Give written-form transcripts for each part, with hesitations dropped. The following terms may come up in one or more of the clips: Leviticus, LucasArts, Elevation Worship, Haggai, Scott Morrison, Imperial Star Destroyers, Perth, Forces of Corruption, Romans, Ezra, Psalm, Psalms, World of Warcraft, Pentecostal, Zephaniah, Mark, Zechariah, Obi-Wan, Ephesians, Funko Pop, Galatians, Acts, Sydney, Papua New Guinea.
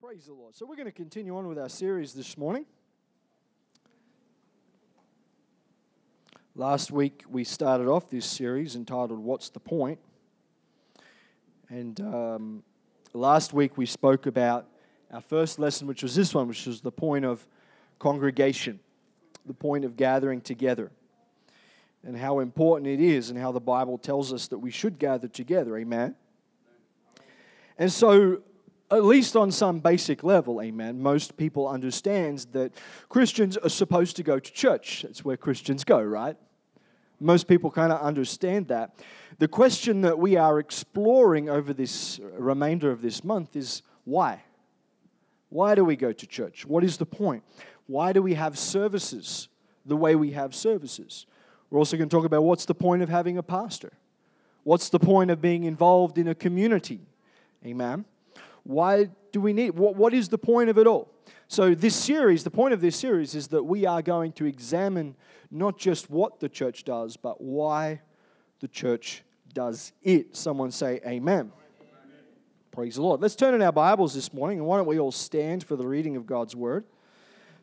Praise the Lord. So we're going to continue on with our series this morning. Last week we started off this series entitled, What's the Point? And last week we spoke about our first lesson, which was this one, which was the point of congregation, the point of gathering together, and how important it is and how the Bible tells us that we should gather together. Amen? And so, at least on some basic level, amen, most people understand that Christians are supposed to go to church. That's where Christians go, right? Most people kind of understand that. The question that we are exploring over this remainder of this month is why? Why do we go to church? What is the point? Why do we have services the way we have services? We're also going to talk about what's the point of having a pastor? What's the point of being involved in a community? Amen. Why do we need, what is the point of it all? So this series, the point of this series is that we are going to examine not just what the church does, but why the church does it. Someone say amen. Amen. Praise the Lord. Let's turn in our Bibles this morning, and why don't we all stand for the reading of God's Word.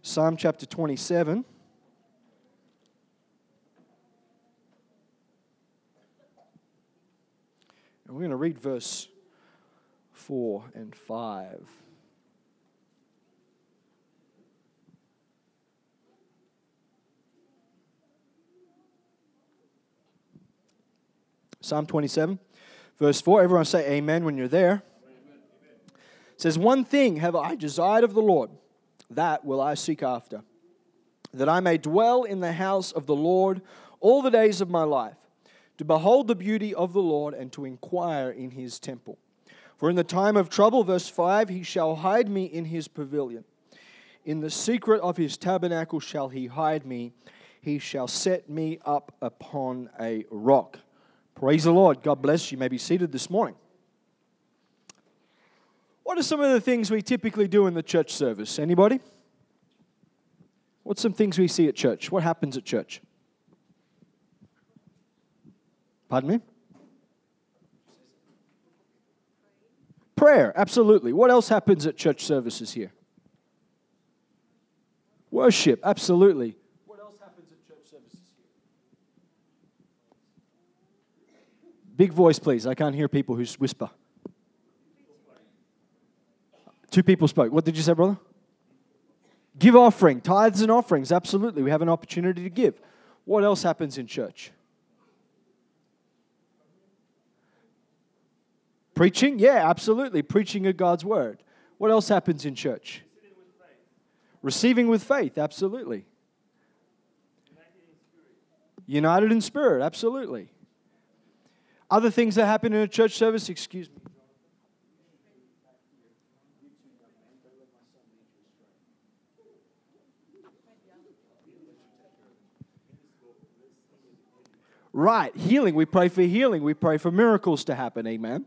Psalm chapter 27. And we're going to read verse 4 and 5. Psalm 27, verse 4. Everyone say amen when you're there. Amen. It says, one thing have I desired of the Lord, that will I seek after, that I may dwell in the house of the Lord all the days of my life, to behold the beauty of the Lord and to inquire in his temple. For in the time of trouble, verse 5, he shall hide me in his pavilion. In the secret of his tabernacle shall he hide me. He shall set me up upon a rock. Praise the Lord. God bless you. You may be seated this morning. What are some of the things we typically do in the church service? Anybody? What's some things we see at church? What happens at church? Pardon me? Prayer, absolutely. What else happens at church services here? Worship, absolutely. What else happens at church services here? Big voice, please. I can't hear people who whisper. Two people spoke. What did you say, brother? Give offering, tithes and offerings, absolutely. We have an opportunity to give. What else happens in church? Preaching? Yeah, absolutely. Preaching of God's Word. What else happens in church? Receiving with faith, absolutely. United in spirit, absolutely. Other things that happen in a church service, excuse me. Right, healing. We pray for healing. We pray for miracles to happen, amen.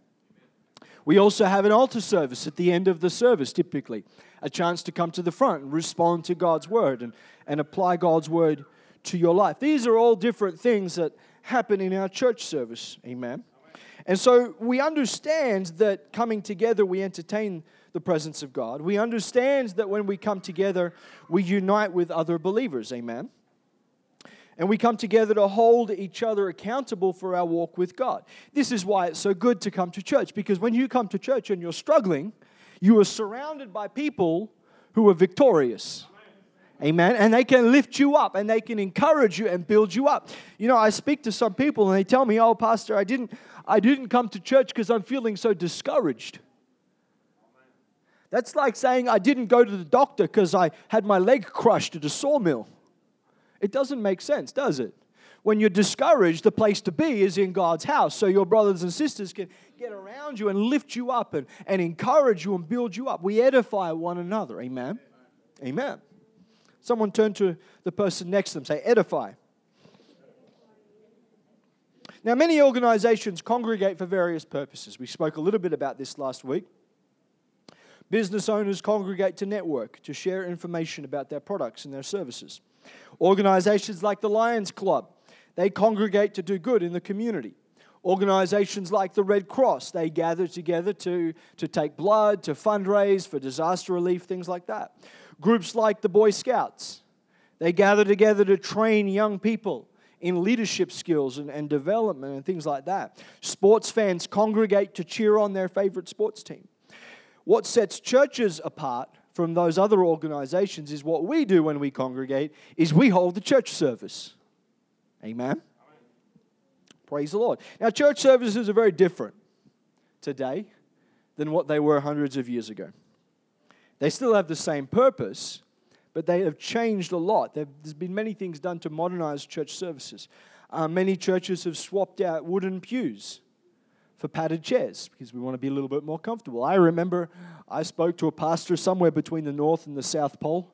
We also have an altar service at the end of the service, typically. A chance to come to the front and respond to God's Word and apply God's Word to your life. These are all different things that happen in our church service. Amen. And so we understand that coming together, we entertain the presence of God. We understand that when we come together, we unite with other believers. Amen. And we come together to hold each other accountable for our walk with God. This is why it's so good to come to church, because when you come to church and you're struggling, you are surrounded by people who are victorious. Amen. And they can lift you up, and they can encourage you and build you up. You know, I speak to some people and they tell me, oh, Pastor, I didn't come to church because I'm feeling so discouraged. That's like saying I didn't go to the doctor because I had my leg crushed at a sawmill. It doesn't make sense, does it? When you're discouraged, the place to be is in God's house, so your brothers and sisters can get around you and lift you up and encourage you and build you up. We edify one another. Amen? Amen. Someone turn to the person next to them, say, edify. Now, many organizations congregate for various purposes. We spoke a little bit about this last week. Business owners congregate to network, to share information about their products and their services. Organizations like the Lions Club, they congregate to do good in the community. Organizations like the Red Cross, they gather together to take blood, to fundraise for disaster relief, things like that. Groups like the Boy Scouts, they gather together to train young people in leadership skills and development and things like that. Sports fans congregate to cheer on their favorite sports team. What sets churches apart from those other organizations is what we do when we congregate is we hold the church service. Amen? Praise the Lord. Now, church services are very different today than what they were hundreds of years ago. They still have the same purpose, but they have changed a lot. There's been many things done to modernize church services. Many churches have swapped out wooden pews for padded chairs because we want to be a little bit more comfortable. I remember I spoke to a pastor somewhere between the North and the South Pole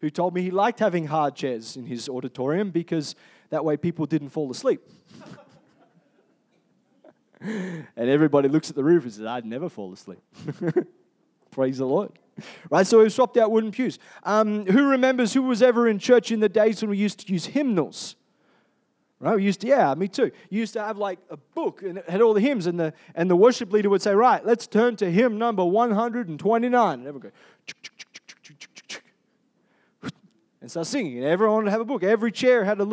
who told me he liked having hard chairs in his auditorium because that way people didn't fall asleep. And everybody looks at the roof and says, I'd never fall asleep. Praise the Lord. Right, so we swapped out wooden pews. Who remembers who was ever in church in the days when we used to use hymnals? Right, we used to, yeah, me too. You used to have like a book and it had all the hymns, and the worship leader would say, right, let's turn to hymn number 129. And everyone would go, and start singing. And everyone would have a book. Every chair had a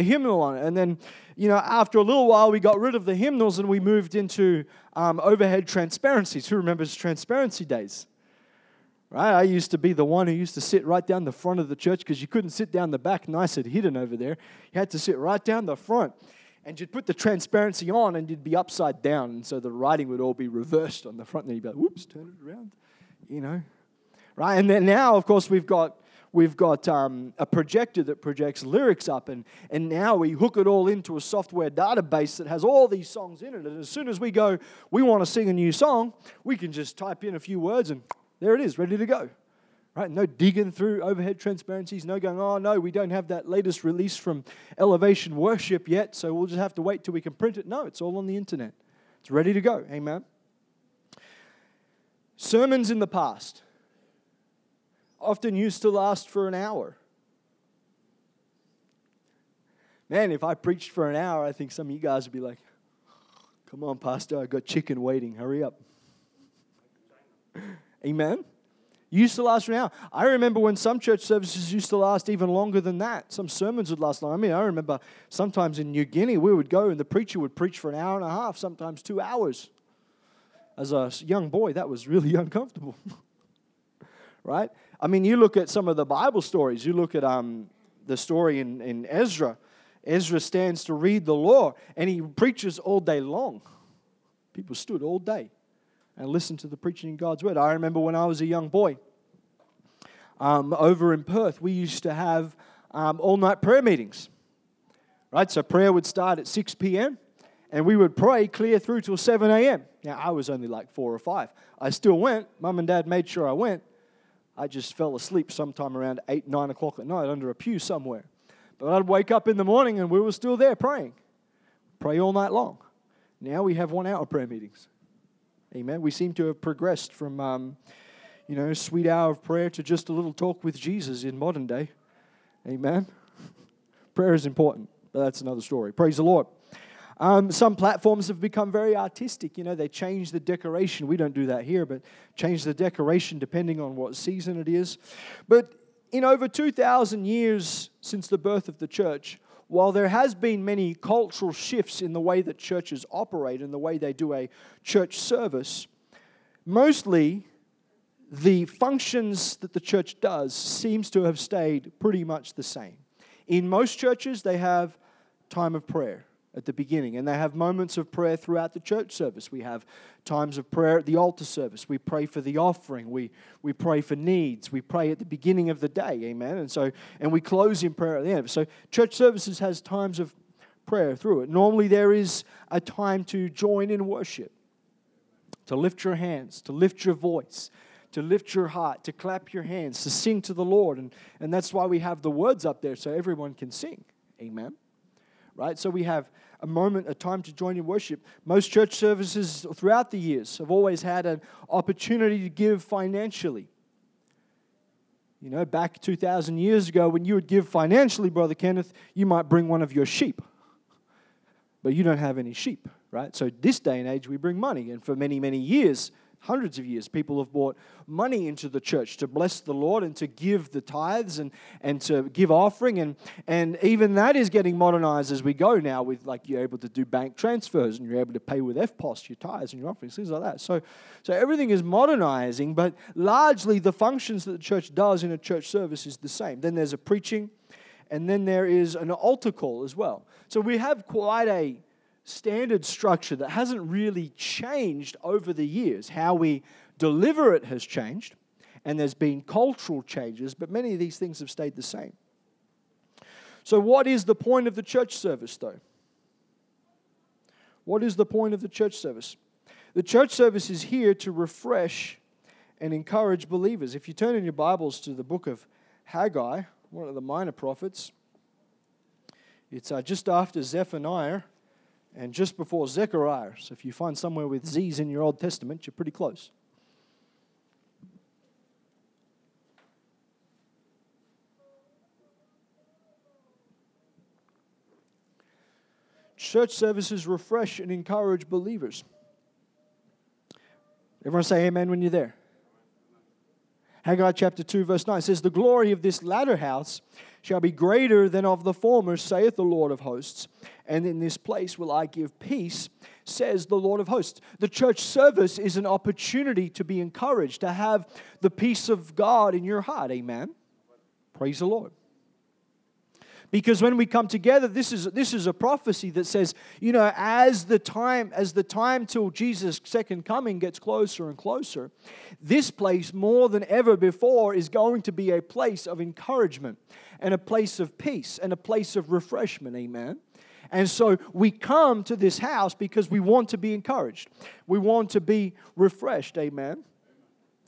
hymnal on it. And then, you know, after a little while, we got rid of the hymnals and we moved into overhead transparencies. Who remembers transparency days? Right? I used to be the one who used to sit right down the front of the church because you couldn't sit down the back nice and hidden over there. You had to sit right down the front. And you'd put the transparency on and you'd be upside down. And so the writing would all be reversed on the front. And then you'd be like, whoops, turn it around. You know? Right? And then now, of course, we've got a projector that projects lyrics up, and now we hook it all into a software database that has all these songs in it. And as soon as we go, we want to sing a new song, we can just type in a few words, and there it is, ready to go. Right? No digging through overhead transparencies, no going, oh, no, we don't have that latest release from Elevation Worship yet, so we'll just have to wait till we can print it. No, it's all on the internet. It's ready to go. Amen. Sermons in the past often used to last for an hour. Man, if I preached for an hour, I think some of you guys would be like, come on, Pastor, I got chicken waiting. Hurry up. Amen? Used to last for an hour. I remember when some church services used to last even longer than that. Some sermons would last long. I mean, I remember sometimes in New Guinea, we would go and the preacher would preach for an hour and a half, sometimes 2 hours. As a young boy, that was really uncomfortable. Right? I mean, you look at some of the Bible stories. You look at the story in Ezra. Ezra stands to read the law, and he preaches all day long. People stood all day and listened to the preaching in God's Word. I remember when I was a young boy, over in Perth, we used to have all-night prayer meetings. Right? So prayer would start at 6 p.m., and we would pray clear through till 7 a.m. Now, I was only like 4 or 5. I still went. Mum and Dad made sure I went. I just fell asleep sometime around 8, 9 o'clock at night under a pew somewhere. But I'd wake up in the morning and we were still there praying. Pray all night long. Now we have 1 hour prayer meetings. Amen. We seem to have progressed from, sweet hour of prayer to just a little talk with Jesus in modern day. Amen. Prayer is important, but that's another story. Praise the Lord. Some platforms have become very artistic. You know, they change the decoration. We don't do that here, but change the decoration depending on what season it is. But in over 2,000 years since the birth of the church, while there has been many cultural shifts in the way that churches operate and the way they do a church service, mostly the functions that the church does seems to have stayed pretty much the same. In most churches, they have time of prayer at the beginning, and they have moments of prayer throughout the church service. We have times of prayer at the altar service. We pray for the offering. We pray for needs. We pray at the beginning of the day, amen. And we close in prayer at the end. So church services has times of prayer through it. Normally there is a time to join in worship, to lift your hands, to lift your voice, to lift your heart, to clap your hands, to sing to the Lord, and that's why we have the words up there so everyone can sing, amen. Right, so we have a time to join in worship. Most church services throughout the years have always had an opportunity to give financially. You know, back 2,000 years ago, when you would give financially, Brother Kenneth, you might bring one of your sheep. But you don't have any sheep. right? So this day and age, we bring money. And for many, many years, hundreds of years, people have brought money into the church to bless the Lord and to give the tithes and to give offering. And even that is getting modernized as we go now with, like, you're able to do bank transfers and you're able to pay with FPOS, your tithes and your offerings, things like that. So everything is modernizing, but largely the functions that the church does in a church service is the same. Then there's a preaching, and then there is an altar call as well. So we have quite a standard structure that hasn't really changed over the years. How we deliver it has changed, and there's been cultural changes, but many of these things have stayed the same. So what is the point of the church service, though? What is the point of the church service? The church service is here to refresh and encourage believers. If you turn in your Bibles to the book of Haggai, one of the minor prophets, it's just after Zephaniah, and just before Zechariah. So if you find somewhere with Z's in your Old Testament, you're pretty close. Church services refresh and encourage believers. Everyone say amen when you're there. Haggai chapter 2 verse 9 says, "The glory of this latter house shall be greater than of the former, saith the Lord of hosts. And in this place will I give peace, says the Lord of hosts." The church service is an opportunity to be encouraged, to have the peace of God in your heart. Amen. Praise the Lord. Because when we come together, this is a prophecy that says, you know, as the time till Jesus' second coming gets closer and closer, this place more than ever before is going to be a place of encouragement and a place of peace and a place of refreshment. Amen. And so we come to this house because we want to be encouraged. We want to be refreshed. Amen.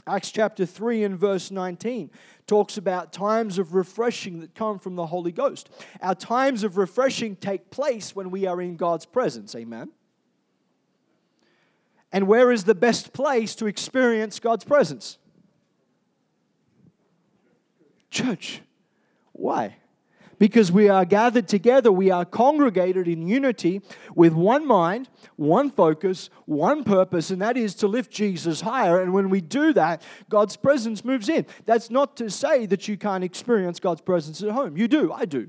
Acts chapter 3 and verse 19 talks about times of refreshing that come from the Holy Ghost. Our times of refreshing take place when we are in God's presence. Amen. And where is the best place to experience God's presence? Church. Why? Because we are gathered together, we are congregated in unity with one mind, one focus, one purpose, and that is to lift Jesus higher. And when we do that, God's presence moves in. That's not to say that you can't experience God's presence at home. You do, I do.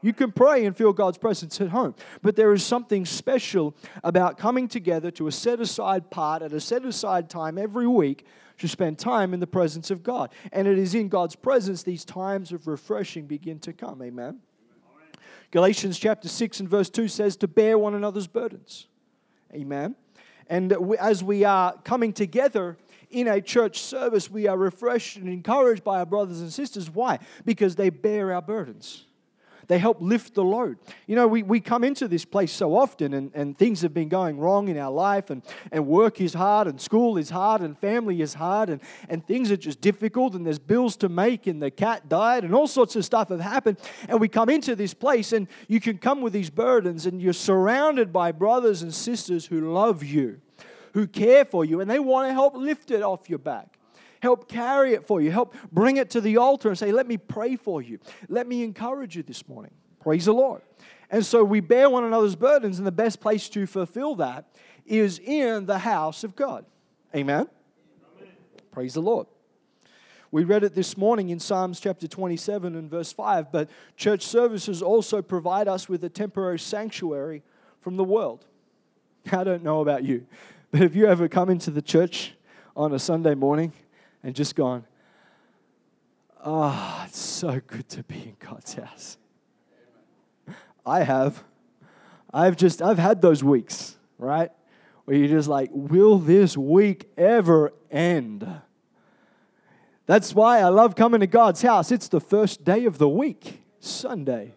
You can pray and feel God's presence at home. But there is something special about coming together to a set-aside part at a set-aside time every week to spend time in the presence of God. And it is in God's presence these times of refreshing begin to come. Amen. Galatians chapter 6 and verse 2 says to bear one another's burdens. Amen. And as we are coming together in a church service, we are refreshed and encouraged by our brothers and sisters. Why? Because they bear our burdens. They help lift the load. You know, we come into this place so often and things have been going wrong in our life and work is hard and school is hard and family is hard and things are just difficult and there's bills to make and the cat died and all sorts of stuff have happened. And we come into this place and you can come with these burdens and you're surrounded by brothers and sisters who love you, who care for you, and they want to help lift it off your back. Help carry it for you. Help bring it to the altar and say, let me pray for you. Let me encourage you this morning. Praise the Lord. And so we bear one another's burdens, and the best place to fulfill that is in the house of God. Amen? Amen. Praise the Lord. We read it this morning in Psalms chapter 27 and verse 5, but church services also provide us with a temporary sanctuary from the world. I don't know about you, but have you ever come into the church on a Sunday morning and just gone, ah, oh, it's so good to be in God's house? I have. I've had those weeks, right? Where you're just like, will this week ever end? That's why I love coming to God's house. It's the first day of the week, Sunday.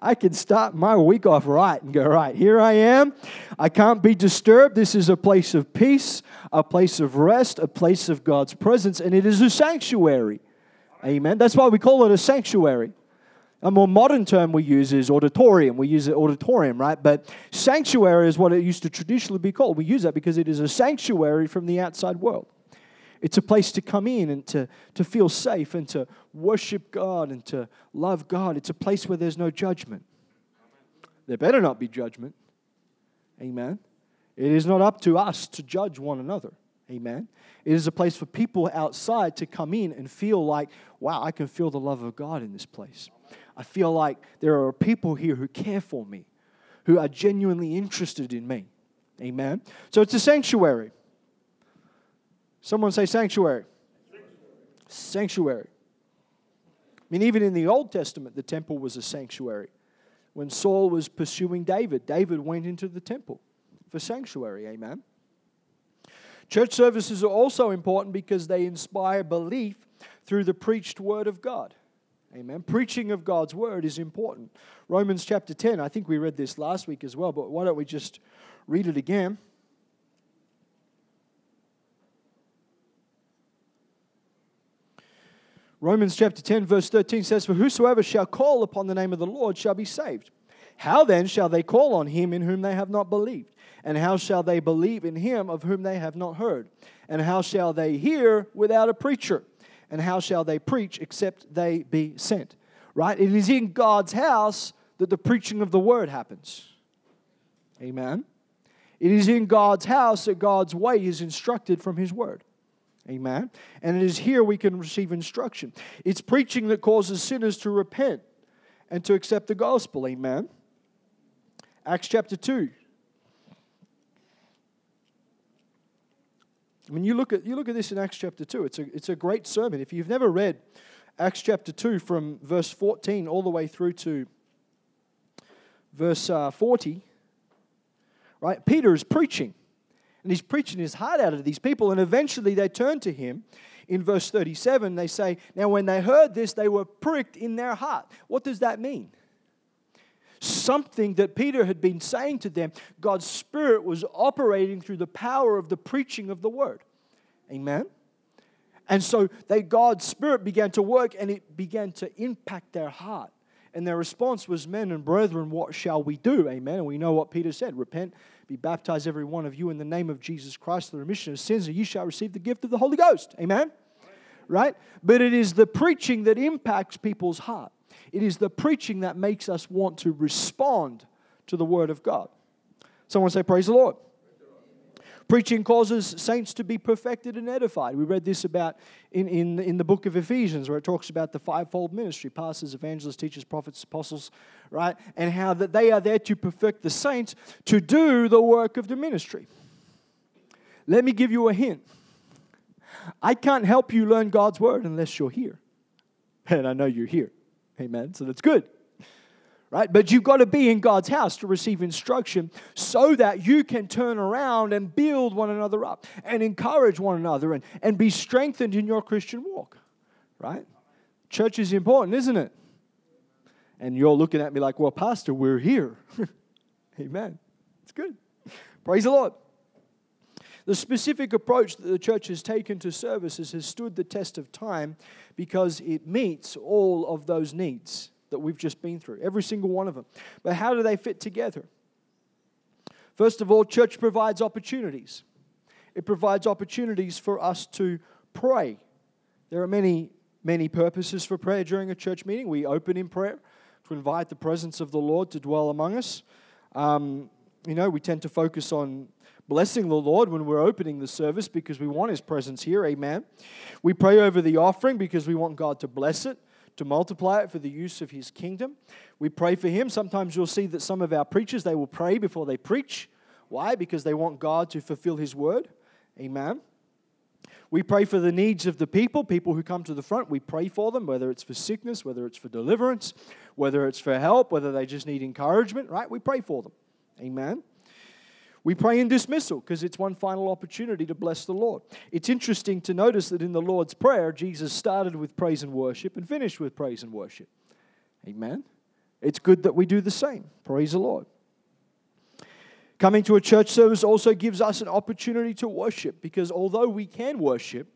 I can start my week off right and go, right, here I am. I can't be disturbed. This is a place of peace, a place of rest, a place of God's presence, and it is a sanctuary. Amen. That's why we call it a sanctuary. A more modern term we use is auditorium. We use it auditorium, right? But sanctuary is what it used to traditionally be called. We use that because it is a sanctuary from the outside world. It's a place to come in and to feel safe and to worship God and to love God. It's a place where there's no judgment. There better not be judgment. Amen. It is not up to us to judge one another. Amen. It is a place for people outside to come in and feel like, wow, I can feel the love of God in this place. I feel like there are people here who care for me, who are genuinely interested in me. Amen. So it's a sanctuary. Someone say sanctuary. Sanctuary. I mean, even in the Old Testament, the temple was a sanctuary. When Saul was pursuing David, David went into the temple for sanctuary. Amen. Church services are also important because they inspire belief through the preached word of God. Amen. Preaching of God's word is important. Romans chapter 10, I think we read this last week as well, but why don't we just read it again? Romans chapter 10, verse 13 says, "For whosoever shall call upon the name of the Lord shall be saved. How then shall they call on him in whom they have not believed? And how shall they believe in him of whom they have not heard? And how shall they hear without a preacher? And how shall they preach except they be sent?" Right? It is in God's house that the preaching of the word happens. Amen. It is in God's house that God's way is instructed from his word. Amen. And it is here we can receive instruction. It's preaching that causes sinners to repent and to accept the gospel. Amen. Acts chapter 2. When you look at this in Acts chapter 2, it's a great sermon. If you've never read Acts chapter 2 from verse 14 all the way through to verse 40, right? Peter is preaching, and he's preaching his heart out of these people, and eventually they turn to him. In verse 37, they say, "Now when they heard this, they were pricked in their heart." What does that mean? Something that Peter had been saying to them, God's Spirit was operating through the power of the preaching of the Word. Amen? And so God's Spirit began to work, and it began to impact their heart. And their response was, "Men and brethren, what shall we do?" Amen? And we know what Peter said, "Repent, be baptized every one of you in the name of Jesus Christ for the remission of sins, and you shall receive the gift of the Holy Ghost." Amen? Right? But it is the preaching that impacts people's heart. It is the preaching that makes us want to respond to the Word of God. Someone say, "Praise the Lord." Preaching causes saints to be perfected and edified. We read this about in the book of Ephesians, where it talks about the fivefold ministry: pastors, evangelists, teachers, prophets, apostles, right? And how that they are there to perfect the saints to do the work of the ministry. Let me give you a hint. I can't help you learn God's Word unless you're here. And I know you're here. Amen. So that's good, right? But you've got to be in God's house to receive instruction so that you can turn around and build one another up and encourage one another and be strengthened in your Christian walk, right? Church is important, isn't it? And you're looking at me like, "Well, Pastor, we're here." Amen. It's good. Praise the Lord. The specific approach that the church has taken to services has stood the test of time because it meets all of those needs that we've just been through, every single one of them. But how do they fit together? First of all, church provides opportunities. It provides opportunities for us to pray. There are many, many purposes for prayer during a church meeting. We open in prayer to invite the presence of the Lord to dwell among us. We tend to focus on blessing the Lord when we're opening the service because we want His presence here, amen. We pray over the offering because we want God to bless it, to multiply it for the use of His kingdom. We pray for Him. Sometimes you'll see that some of our preachers, they will pray before they preach. Why? Because they want God to fulfill His word, amen. We pray for the needs of the people who come to the front. We pray for them, whether it's for sickness, whether it's for deliverance, whether it's for help, whether they just need encouragement, right? We pray for them, amen. We pray in dismissal because it's one final opportunity to bless the Lord. It's interesting to notice that in the Lord's Prayer, Jesus started with praise and worship and finished with praise and worship. Amen. It's good that we do the same. Praise the Lord. Coming to a church service also gives us an opportunity to worship because although we can worship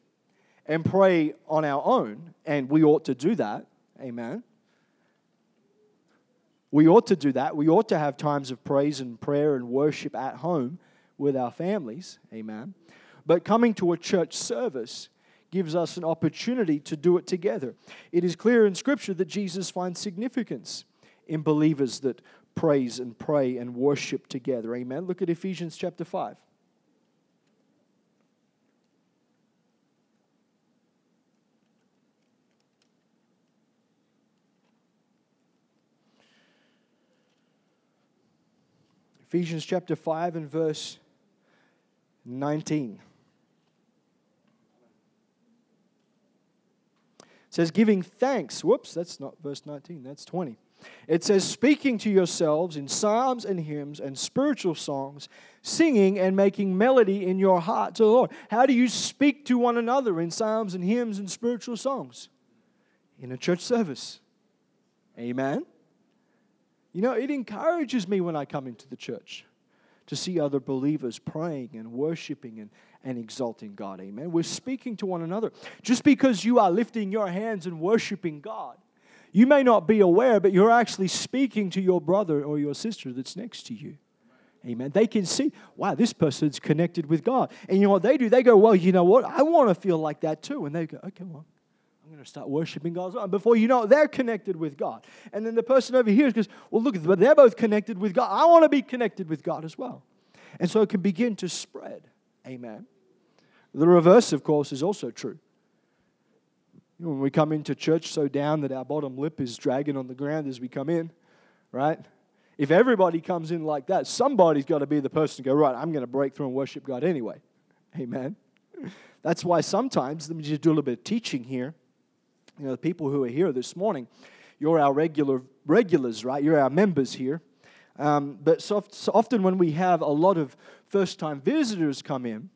and pray on our own, and we ought to do that, amen, we ought to do that. We ought to have times of praise and prayer and worship at home with our families. Amen. But coming to a church service gives us an opportunity to do it together. It is clear in Scripture that Jesus finds significance in believers that praise and pray and worship together. Amen. Look at Ephesians chapter 5. Ephesians chapter 5 and verse 19. It says, giving thanks. Whoops, that's not verse 19, that's 20. It says, speaking to yourselves in psalms and hymns and spiritual songs, singing and making melody in your heart to the Lord. How do you speak to one another in psalms and hymns and spiritual songs? In a church service. Amen. You know, it encourages me when I come into the church to see other believers praying and worshiping and exalting God. Amen. We're speaking to one another. Just because you are lifting your hands and worshiping God, you may not be aware, but you're actually speaking to your brother or your sister that's next to you. Amen. They can see, wow, this person's connected with God. And you know what they do? They go, well, you know what? I want to feel like that too. And they go, okay, well, I'm going to start worshiping God as well. And before you know it, they're connected with God. And then the person over here goes, well, look, but they're both connected with God. I want to be connected with God as well. And so it can begin to spread. Amen. The reverse, of course, is also true. When we come into church so down that our bottom lip is dragging on the ground as we come in, right? If everybody comes in like that, somebody's got to be the person to go, right, I'm going to break through and worship God anyway. Amen. That's why sometimes, let me just do a little bit of teaching here. You know, the people who are here this morning, you're our regulars, right? You're our members here. But so often when we have a lot of first-time visitors come in,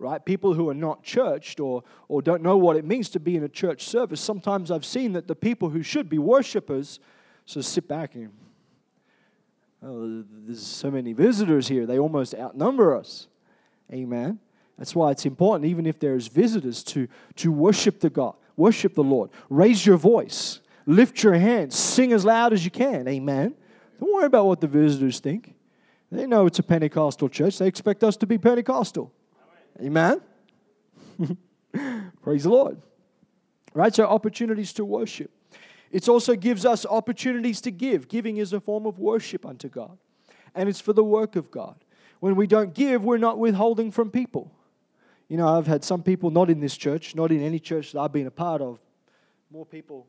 right, people who are not churched or don't know what it means to be in a church service, sometimes I've seen that the people who should be worshipers, so sit back and, oh, there's so many visitors here. They almost outnumber us. Amen. That's why it's important, even if there's visitors, to worship the God. Worship the Lord. Raise your voice. Lift your hands. Sing as loud as you can. Amen. Don't worry about what the visitors think. They know it's a Pentecostal church. They expect us to be Pentecostal. Amen. Praise the Lord. Right? So opportunities to worship. It also gives us opportunities to give. Giving is a form of worship unto God. And it's for the work of God. When we don't give, we're not withholding from people. You know, I've had some people, not in this church, not in any church that I've been a part of, more people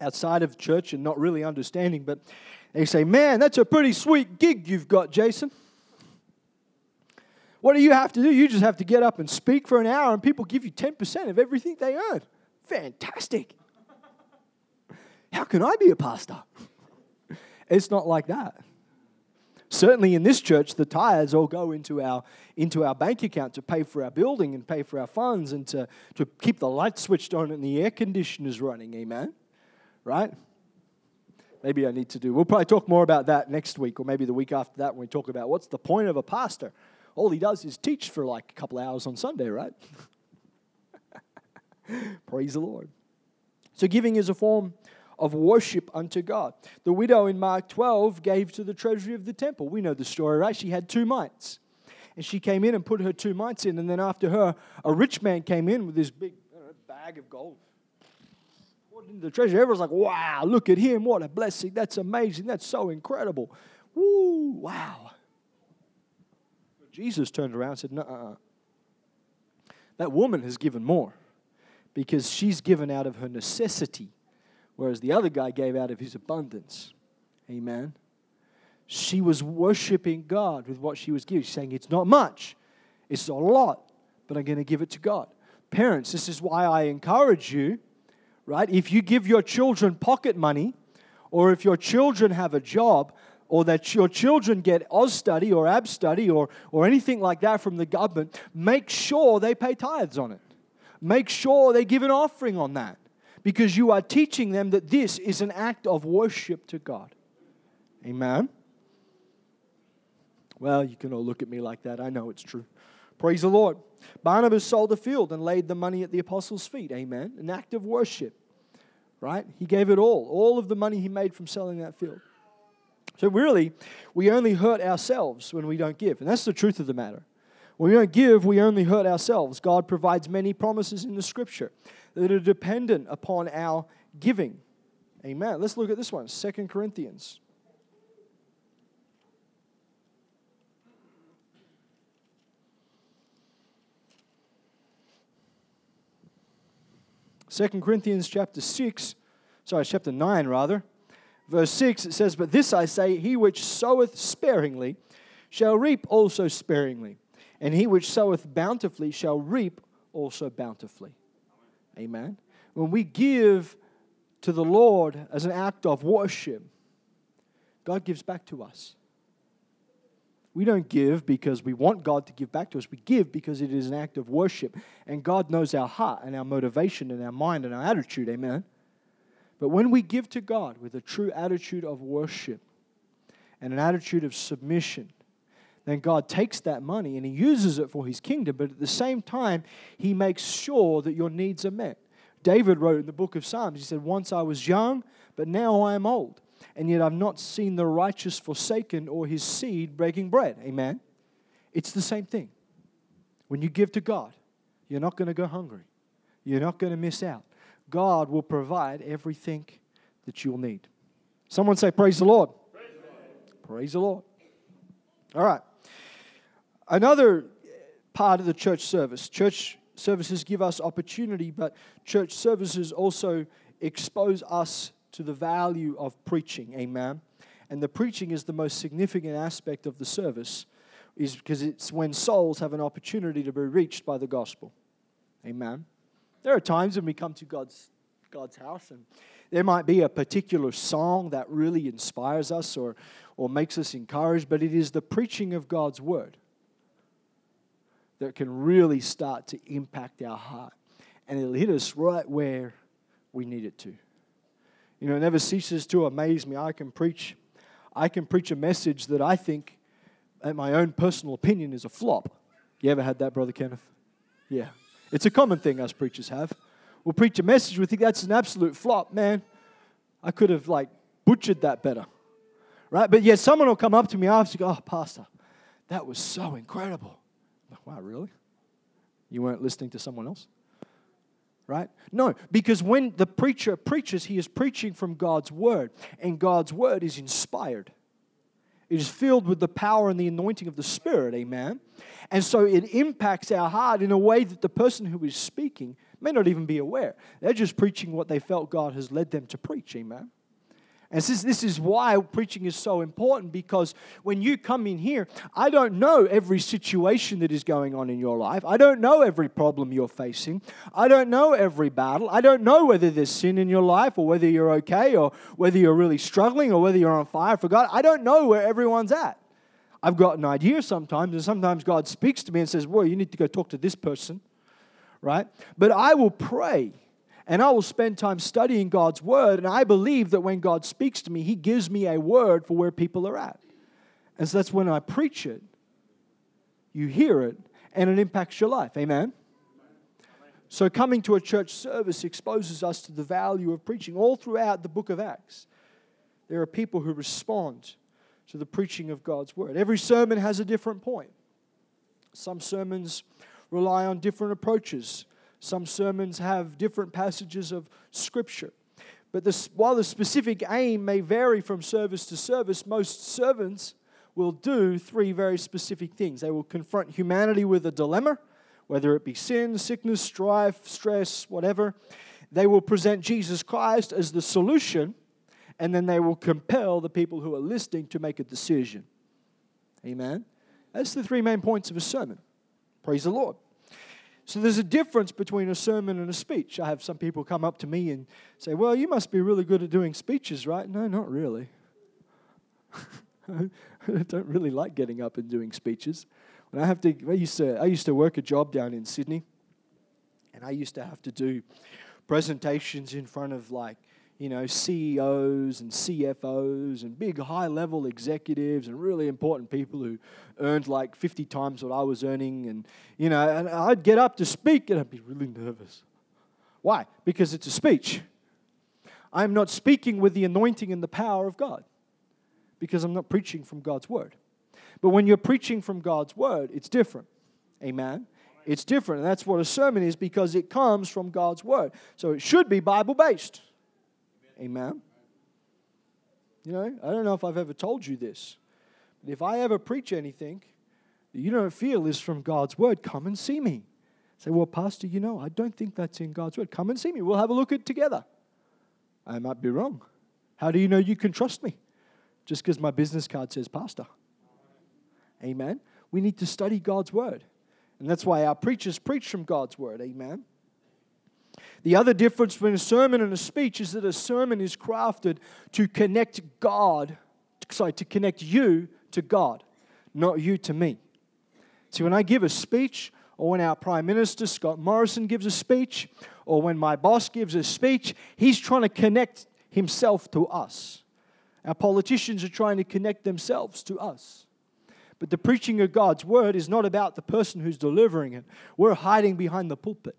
outside of church and not really understanding, but they say, man, that's a pretty sweet gig you've got, Jason. What do you have to do? You just have to get up and speak for an hour and people give you 10% of everything they earn. Fantastic. How can I be a pastor? It's not like that. Certainly in this church, the tithes all go into our bank account to pay for our building and pay for our funds and to keep the lights switched on and the air conditioners running, amen? Right? Maybe I need to do, we'll probably talk more about that next week or maybe the week after that when we talk about what's the point of a pastor? All he does is teach for like a couple hours on Sunday, right? Praise the Lord. So giving is a form of worship unto God. The widow in Mark 12 gave to the treasury of the temple. We know the story, right? She had 2 mites. And she came in and put her 2 mites in. And then after her, a rich man came in with this big bag of gold. Poured into the treasury. Everyone's like, wow, look at him. What a blessing. That's amazing. That's so incredible. Woo, wow. But Jesus turned around and said, nuh-uh. That woman has given more because she's given out of her necessity. Whereas the other guy gave out of his abundance. Amen. She was worshiping God with what she was giving. She's saying, it's not much. It's not a lot. But I'm going to give it to God. Parents, this is why I encourage you, right? If you give your children pocket money, or if your children have a job, or that your children get Oz Study or Ab Study or anything like that from the government, make sure they pay tithes on it. Make sure they give an offering on that. Because you are teaching them that this is an act of worship to God. Amen? Well, you can all look at me like that. I know it's true. Praise the Lord. Barnabas sold a field and laid the money at the apostles' feet. Amen? An act of worship. Right? He gave it all. All of the money he made from selling that field. So really, we only hurt ourselves when we don't give. And that's the truth of the matter. When we don't give, we only hurt ourselves. God provides many promises in the Scripture that are dependent upon our giving. Amen. Let's look at this one, 2 Corinthians. Chapter 9 rather, verse 6, it says, "But this I say, he which soweth sparingly shall reap also sparingly, and he which soweth bountifully shall reap also bountifully." Amen. When we give to the Lord as an act of worship, God gives back to us. We don't give because we want God to give back to us. We give because it is an act of worship. And God knows our heart and our motivation and our mind and our attitude. Amen. But when we give to God with a true attitude of worship and an attitude of submission, then God takes that money and He uses it for His kingdom. But at the same time, He makes sure that your needs are met. David wrote in the book of Psalms, he said, "Once I was young, but now I am old. And yet I've not seen the righteous forsaken or his seed breaking bread." Amen. It's the same thing. When you give to God, you're not going to go hungry. You're not going to miss out. God will provide everything that you'll need. Someone say, "Praise the Lord." Praise the Lord. Praise the Lord. All right. Another part of the church service. Church services give us opportunity, but church services also expose us to the value of preaching. Amen. And the preaching is the most significant aspect of the service, is because it's when souls have an opportunity to be reached by the gospel. Amen. There are times when we come to God's house and there might be a particular song that really inspires us or makes us encouraged, but it is the preaching of God's word that can really start to impact our heart, and it'll hit us right where we need it to. You know, it never ceases to amaze me. I can preach a message that I think, at my own personal opinion, is a flop. You ever had that, Brother Kenneth? Yeah. It's a common thing us preachers have. We'll preach a message, we think that's an absolute flop. Man, I could have, butchered that better. Right? But yet someone will come up to me after and go, "Oh, Pastor, that was so incredible." I'm like, "Wow, really? You weren't listening to someone else?" Right? No, because when the preacher preaches, he is preaching from God's word, and God's word is inspired. It is filled with the power and the anointing of the Spirit, amen? And so it impacts our heart in a way that the person who is speaking may not even be aware. They're just preaching what they felt God has led them to preach, amen? And this is why preaching is so important, because when you come in here, I don't know every situation that is going on in your life. I don't know every problem you're facing. I don't know every battle. I don't know whether there's sin in your life or whether you're okay or whether you're really struggling or whether you're on fire for God. I don't know where everyone's at. I've got an idea sometimes, and sometimes God speaks to me and says, "Well, you need to go talk to this person," right? But I will pray. And I will spend time studying God's word. And I believe that when God speaks to me, He gives me a word for where people are at. And so that's when I preach it, you hear it, and it impacts your life. Amen? So coming to a church service exposes us to the value of preaching. All throughout the book of Acts, there are people who respond to the preaching of God's word. Every sermon has a different point. Some sermons rely on different approaches. Some sermons have different passages of Scripture. But while the specific aim may vary from service to service, most sermons will do three very specific things. They will confront humanity with a dilemma, whether it be sin, sickness, strife, stress, whatever. They will present Jesus Christ as the solution, and then they will compel the people who are listening to make a decision. Amen? That's the three main points of a sermon. Praise the Lord. So there's a difference between a sermon and a speech. I have some people come up to me and say, "Well, you must be really good at doing speeches, right?" No, not really. I don't really like getting up and doing speeches. When I used to work a job down in Sydney, and I used to have to do presentations in front of CEOs and CFOs and big high-level executives and really important people who earned 50 times what I was earning. And I'd get up to speak and I'd be really nervous. Why? Because it's a speech. I'm not speaking with the anointing and the power of God because I'm not preaching from God's word. But when you're preaching from God's word, it's different. Amen? It's different. And that's what a sermon is, because it comes from God's word. So it should be Bible-based. Amen? You know, I don't know if I've ever told you this, but if I ever preach anything that you don't feel is from God's word, come and see me. Say, well, Pastor, you know, I don't think that's in God's word. Come and see me. We'll have a look at it together. I might be wrong. How do you know you can trust me? Just because my business card says Pastor. Amen. We need to study God's word. And that's why our preachers preach from God's word. Amen. The other difference between a sermon and a speech is that a sermon is crafted to connect you to God, not you to me. See, when I give a speech, or when our Prime Minister, Scott Morrison, gives a speech, or when my boss gives a speech, he's trying to connect himself to us. Our politicians are trying to connect themselves to us. But the preaching of God's word is not about the person who's delivering it. We're hiding behind the pulpit.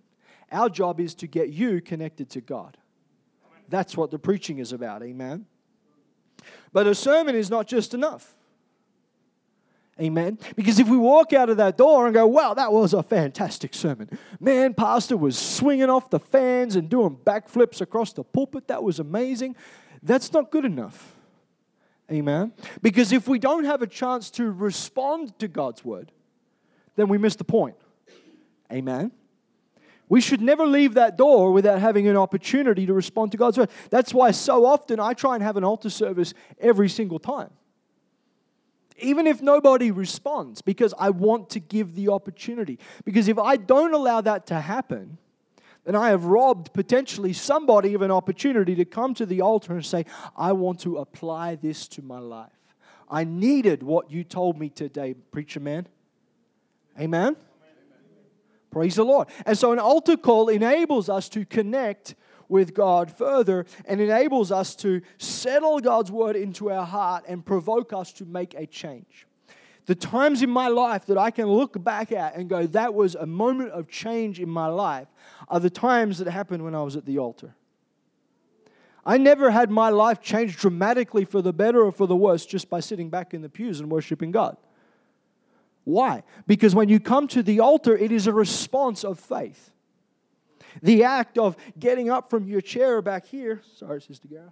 Our job is to get you connected to God. That's what the preaching is about, amen? But a sermon is not just enough, amen? Because if we walk out of that door and go, wow, that was a fantastic sermon. Man, Pastor was swinging off the fans and doing backflips across the pulpit. That was amazing. That's not good enough, amen? Because if we don't have a chance to respond to God's word, then we miss the point, amen? We should never leave that door without having an opportunity to respond to God's word. That's why so often I try and have an altar service every single time. Even if nobody responds, because I want to give the opportunity. Because if I don't allow that to happen, then I have robbed potentially somebody of an opportunity to come to the altar and say, I want to apply this to my life. I needed what you told me today, preacher man. Amen? Praise the Lord. And so an altar call enables us to connect with God further and enables us to settle God's word into our heart and provoke us to make a change. The times in my life that I can look back at and go, that was a moment of change in my life, are the times that happened when I was at the altar. I never had my life change dramatically for the better or for the worse just by sitting back in the pews and worshiping God. Why? Because when you come to the altar, it is a response of faith. The act of getting up from your chair back here. Sorry, Sister Gara.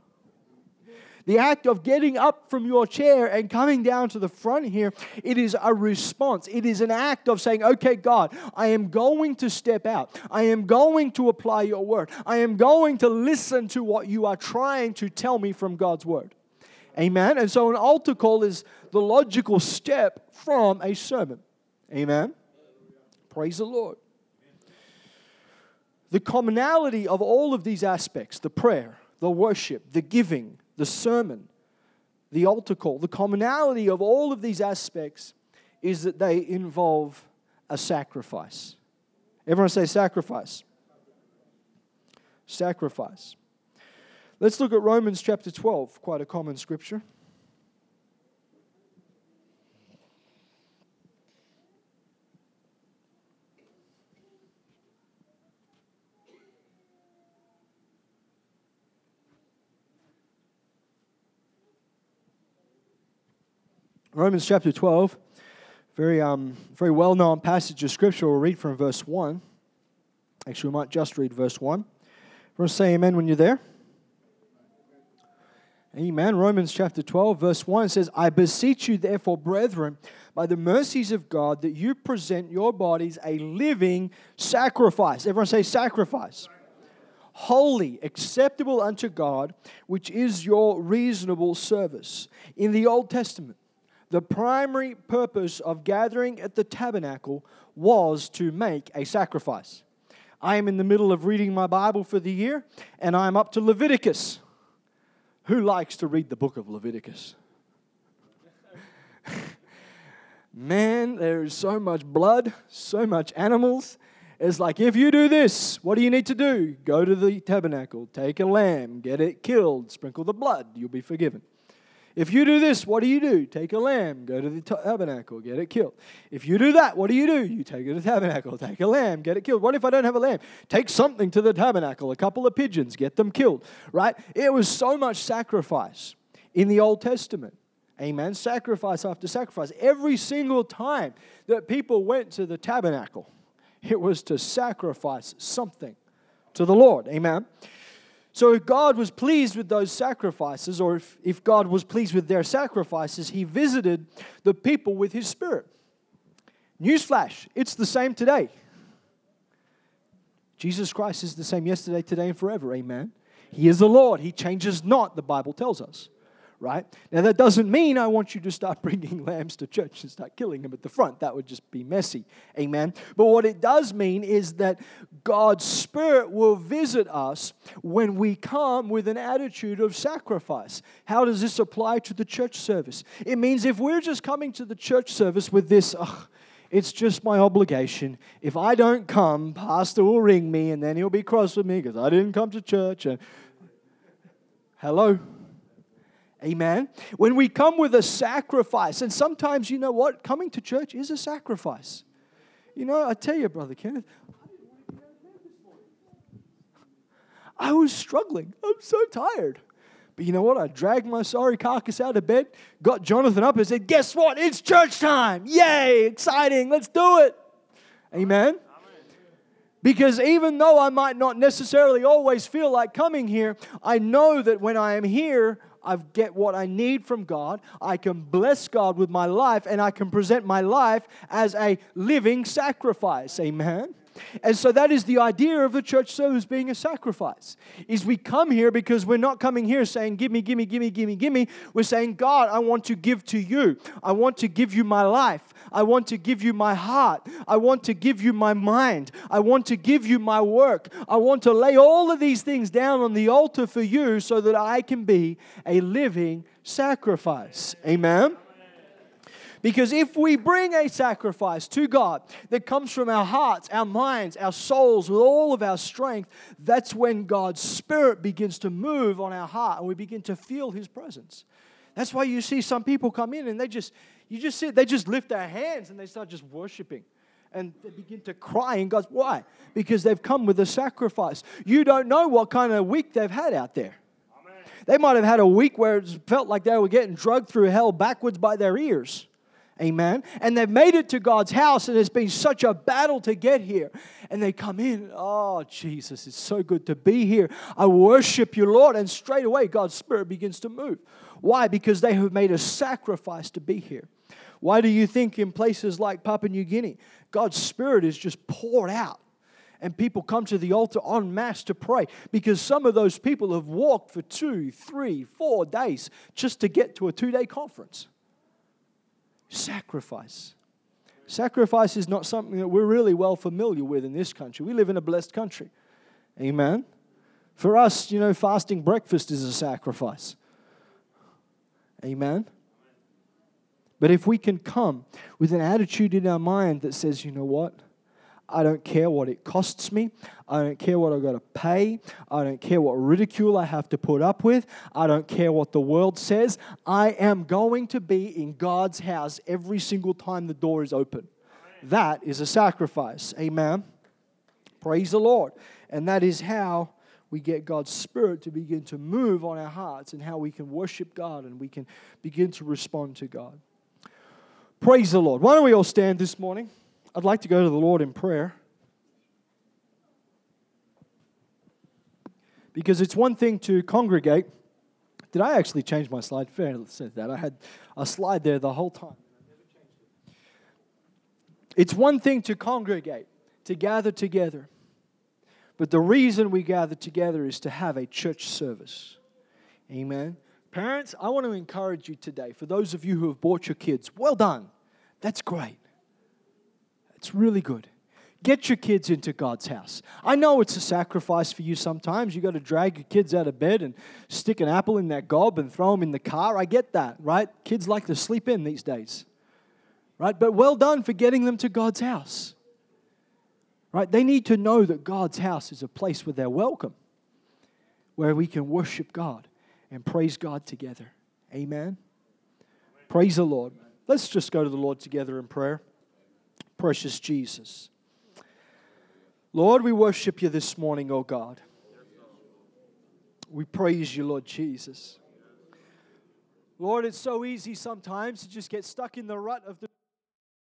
The act of getting up from your chair and coming down to the front here, it is a response. It is an act of saying, okay, God, I am going to step out. I am going to apply your word. I am going to listen to what you are trying to tell me from God's word. Amen. And so an altar call is the logical step from a sermon. Amen. Praise the Lord. The commonality of all of these aspects, the prayer, the worship, the giving, the sermon, the altar call, the commonality of all of these aspects is that they involve a sacrifice. Everyone say sacrifice. Sacrifice. Let's look at Romans chapter 12, quite a common scripture. Romans chapter 12, very well-known passage of scripture. We'll read from verse 1. Actually, we might just read verse 1. Everyone say amen when you're there. Amen. Romans chapter 12, verse 1 says, I beseech you, therefore, brethren, by the mercies of God, that you present your bodies a living sacrifice. Everyone say sacrifice. Holy, acceptable unto God, which is your reasonable service. In the Old Testament, the primary purpose of gathering at the tabernacle was to make a sacrifice. I am in the middle of reading my Bible for the year, and I'm up to Leviticus. Who likes to read the book of Leviticus? Man, there is so much blood, so much animals. It's like, if you do this, what do you need to do? Go to the tabernacle, take a lamb, get it killed, sprinkle the blood, you'll be forgiven. If you do this, what do you do? Take a lamb, go to the tabernacle, get it killed. If you do that, what do? You take it to the tabernacle, take a lamb, get it killed. What if I don't have a lamb? Take something to the tabernacle, a couple of pigeons, get them killed, right? It was so much sacrifice in the Old Testament. Amen. Sacrifice after sacrifice. Every single time that people went to the tabernacle, it was to sacrifice something to the Lord. Amen. So if God was pleased with those sacrifices, or if God was pleased with their sacrifices, He visited the people with His Spirit. Newsflash, it's the same today. Jesus Christ is the same yesterday, today, and forever. Amen. He is the Lord. He changes not, the Bible tells us. Right? Now, that doesn't mean I want you to start bringing lambs to church and start killing them at the front. That would just be messy. Amen? But what it does mean is that God's Spirit will visit us when we come with an attitude of sacrifice. How does this apply to the church service? It means if we're just coming to the church service with this, oh, it's just my obligation. If I don't come, pastor will ring me and then he'll be cross with me because I didn't come to church. And hello? Amen. When we come with a sacrifice, and sometimes, you know what? Coming to church is a sacrifice. You know, I tell you, Brother Kenneth, I was struggling. I'm so tired. But you know what? I dragged my sorry carcass out of bed, got Jonathan up and said, guess what? It's church time. Yay, exciting. Let's do it. Amen. Because even though I might not necessarily always feel like coming here, I know that when I am here, I get what I need from God. I can bless God with my life, and I can present my life as a living sacrifice. Amen? And so that is the idea of the church service being a sacrifice, is we come here because we're not coming here saying, gimme, gimme, gimme, gimme, gimme. We're saying, God, I want to give to you. I want to give you my life. I want to give you my heart. I want to give you my mind. I want to give you my work. I want to lay all of these things down on the altar for you so that I can be a living sacrifice. Amen? Because if we bring a sacrifice to God that comes from our hearts, our minds, our souls, with all of our strength, that's when God's Spirit begins to move on our heart and we begin to feel His presence. That's why you see some people come in and they just lift their hands and they start just worshiping. And they begin to cry and God, why? Because they've come with a sacrifice. You don't know what kind of week they've had out there. Amen. They might have had a week where it felt like they were getting dragged through hell backwards by their ears. Amen. And they've made it to God's house, and it's been such a battle to get here. And they come in, oh, Jesus, it's so good to be here. I worship you, Lord. And straight away, God's Spirit begins to move. Why? Because they have made a sacrifice to be here. Why do you think in places like Papua New Guinea, God's Spirit is just poured out? And people come to the altar en masse to pray, because some of those people have walked for 2, 3, 4 days just to get to a 2-day conference. Sacrifice. Sacrifice is not something that we're really well familiar with in this country. We live in a blessed country. Amen. For us, you know, fasting breakfast is a sacrifice. Amen. But if we can come with an attitude in our mind that says, you know what? I don't care what it costs me. I don't care what I've got to pay. I don't care what ridicule I have to put up with. I don't care what the world says. I am going to be in God's house every single time the door is open. That is a sacrifice. Amen. Praise the Lord. And that is how we get God's Spirit to begin to move on our hearts and how we can worship God and we can begin to respond to God. Praise the Lord. Why don't we all stand this morning? I'd like to go to the Lord in prayer, because it's one thing to congregate. Did I actually change my slide? Fair enough, said that. I had a slide there the whole time. It's one thing to congregate, to gather together. But the reason we gather together is to have a church service. Amen. Parents, I want to encourage you today. For those of you who have brought your kids, well done. That's great. It's really good. Get your kids into God's house. I know it's a sacrifice for you sometimes. You've got to drag your kids out of bed and stick an apple in their gob and throw them in the car. I get that, right? Kids like to sleep in these days, right? But well done for getting them to God's house, right? They need to know that God's house is a place where they're welcome, where we can worship God and praise God together. Amen? Amen. Praise the Lord. Amen. Let's just go to the Lord together in prayer. Precious Jesus. Lord, we worship you this morning, oh God. We praise you, Lord Jesus. Lord, it's so easy sometimes to just get stuck in the rut of the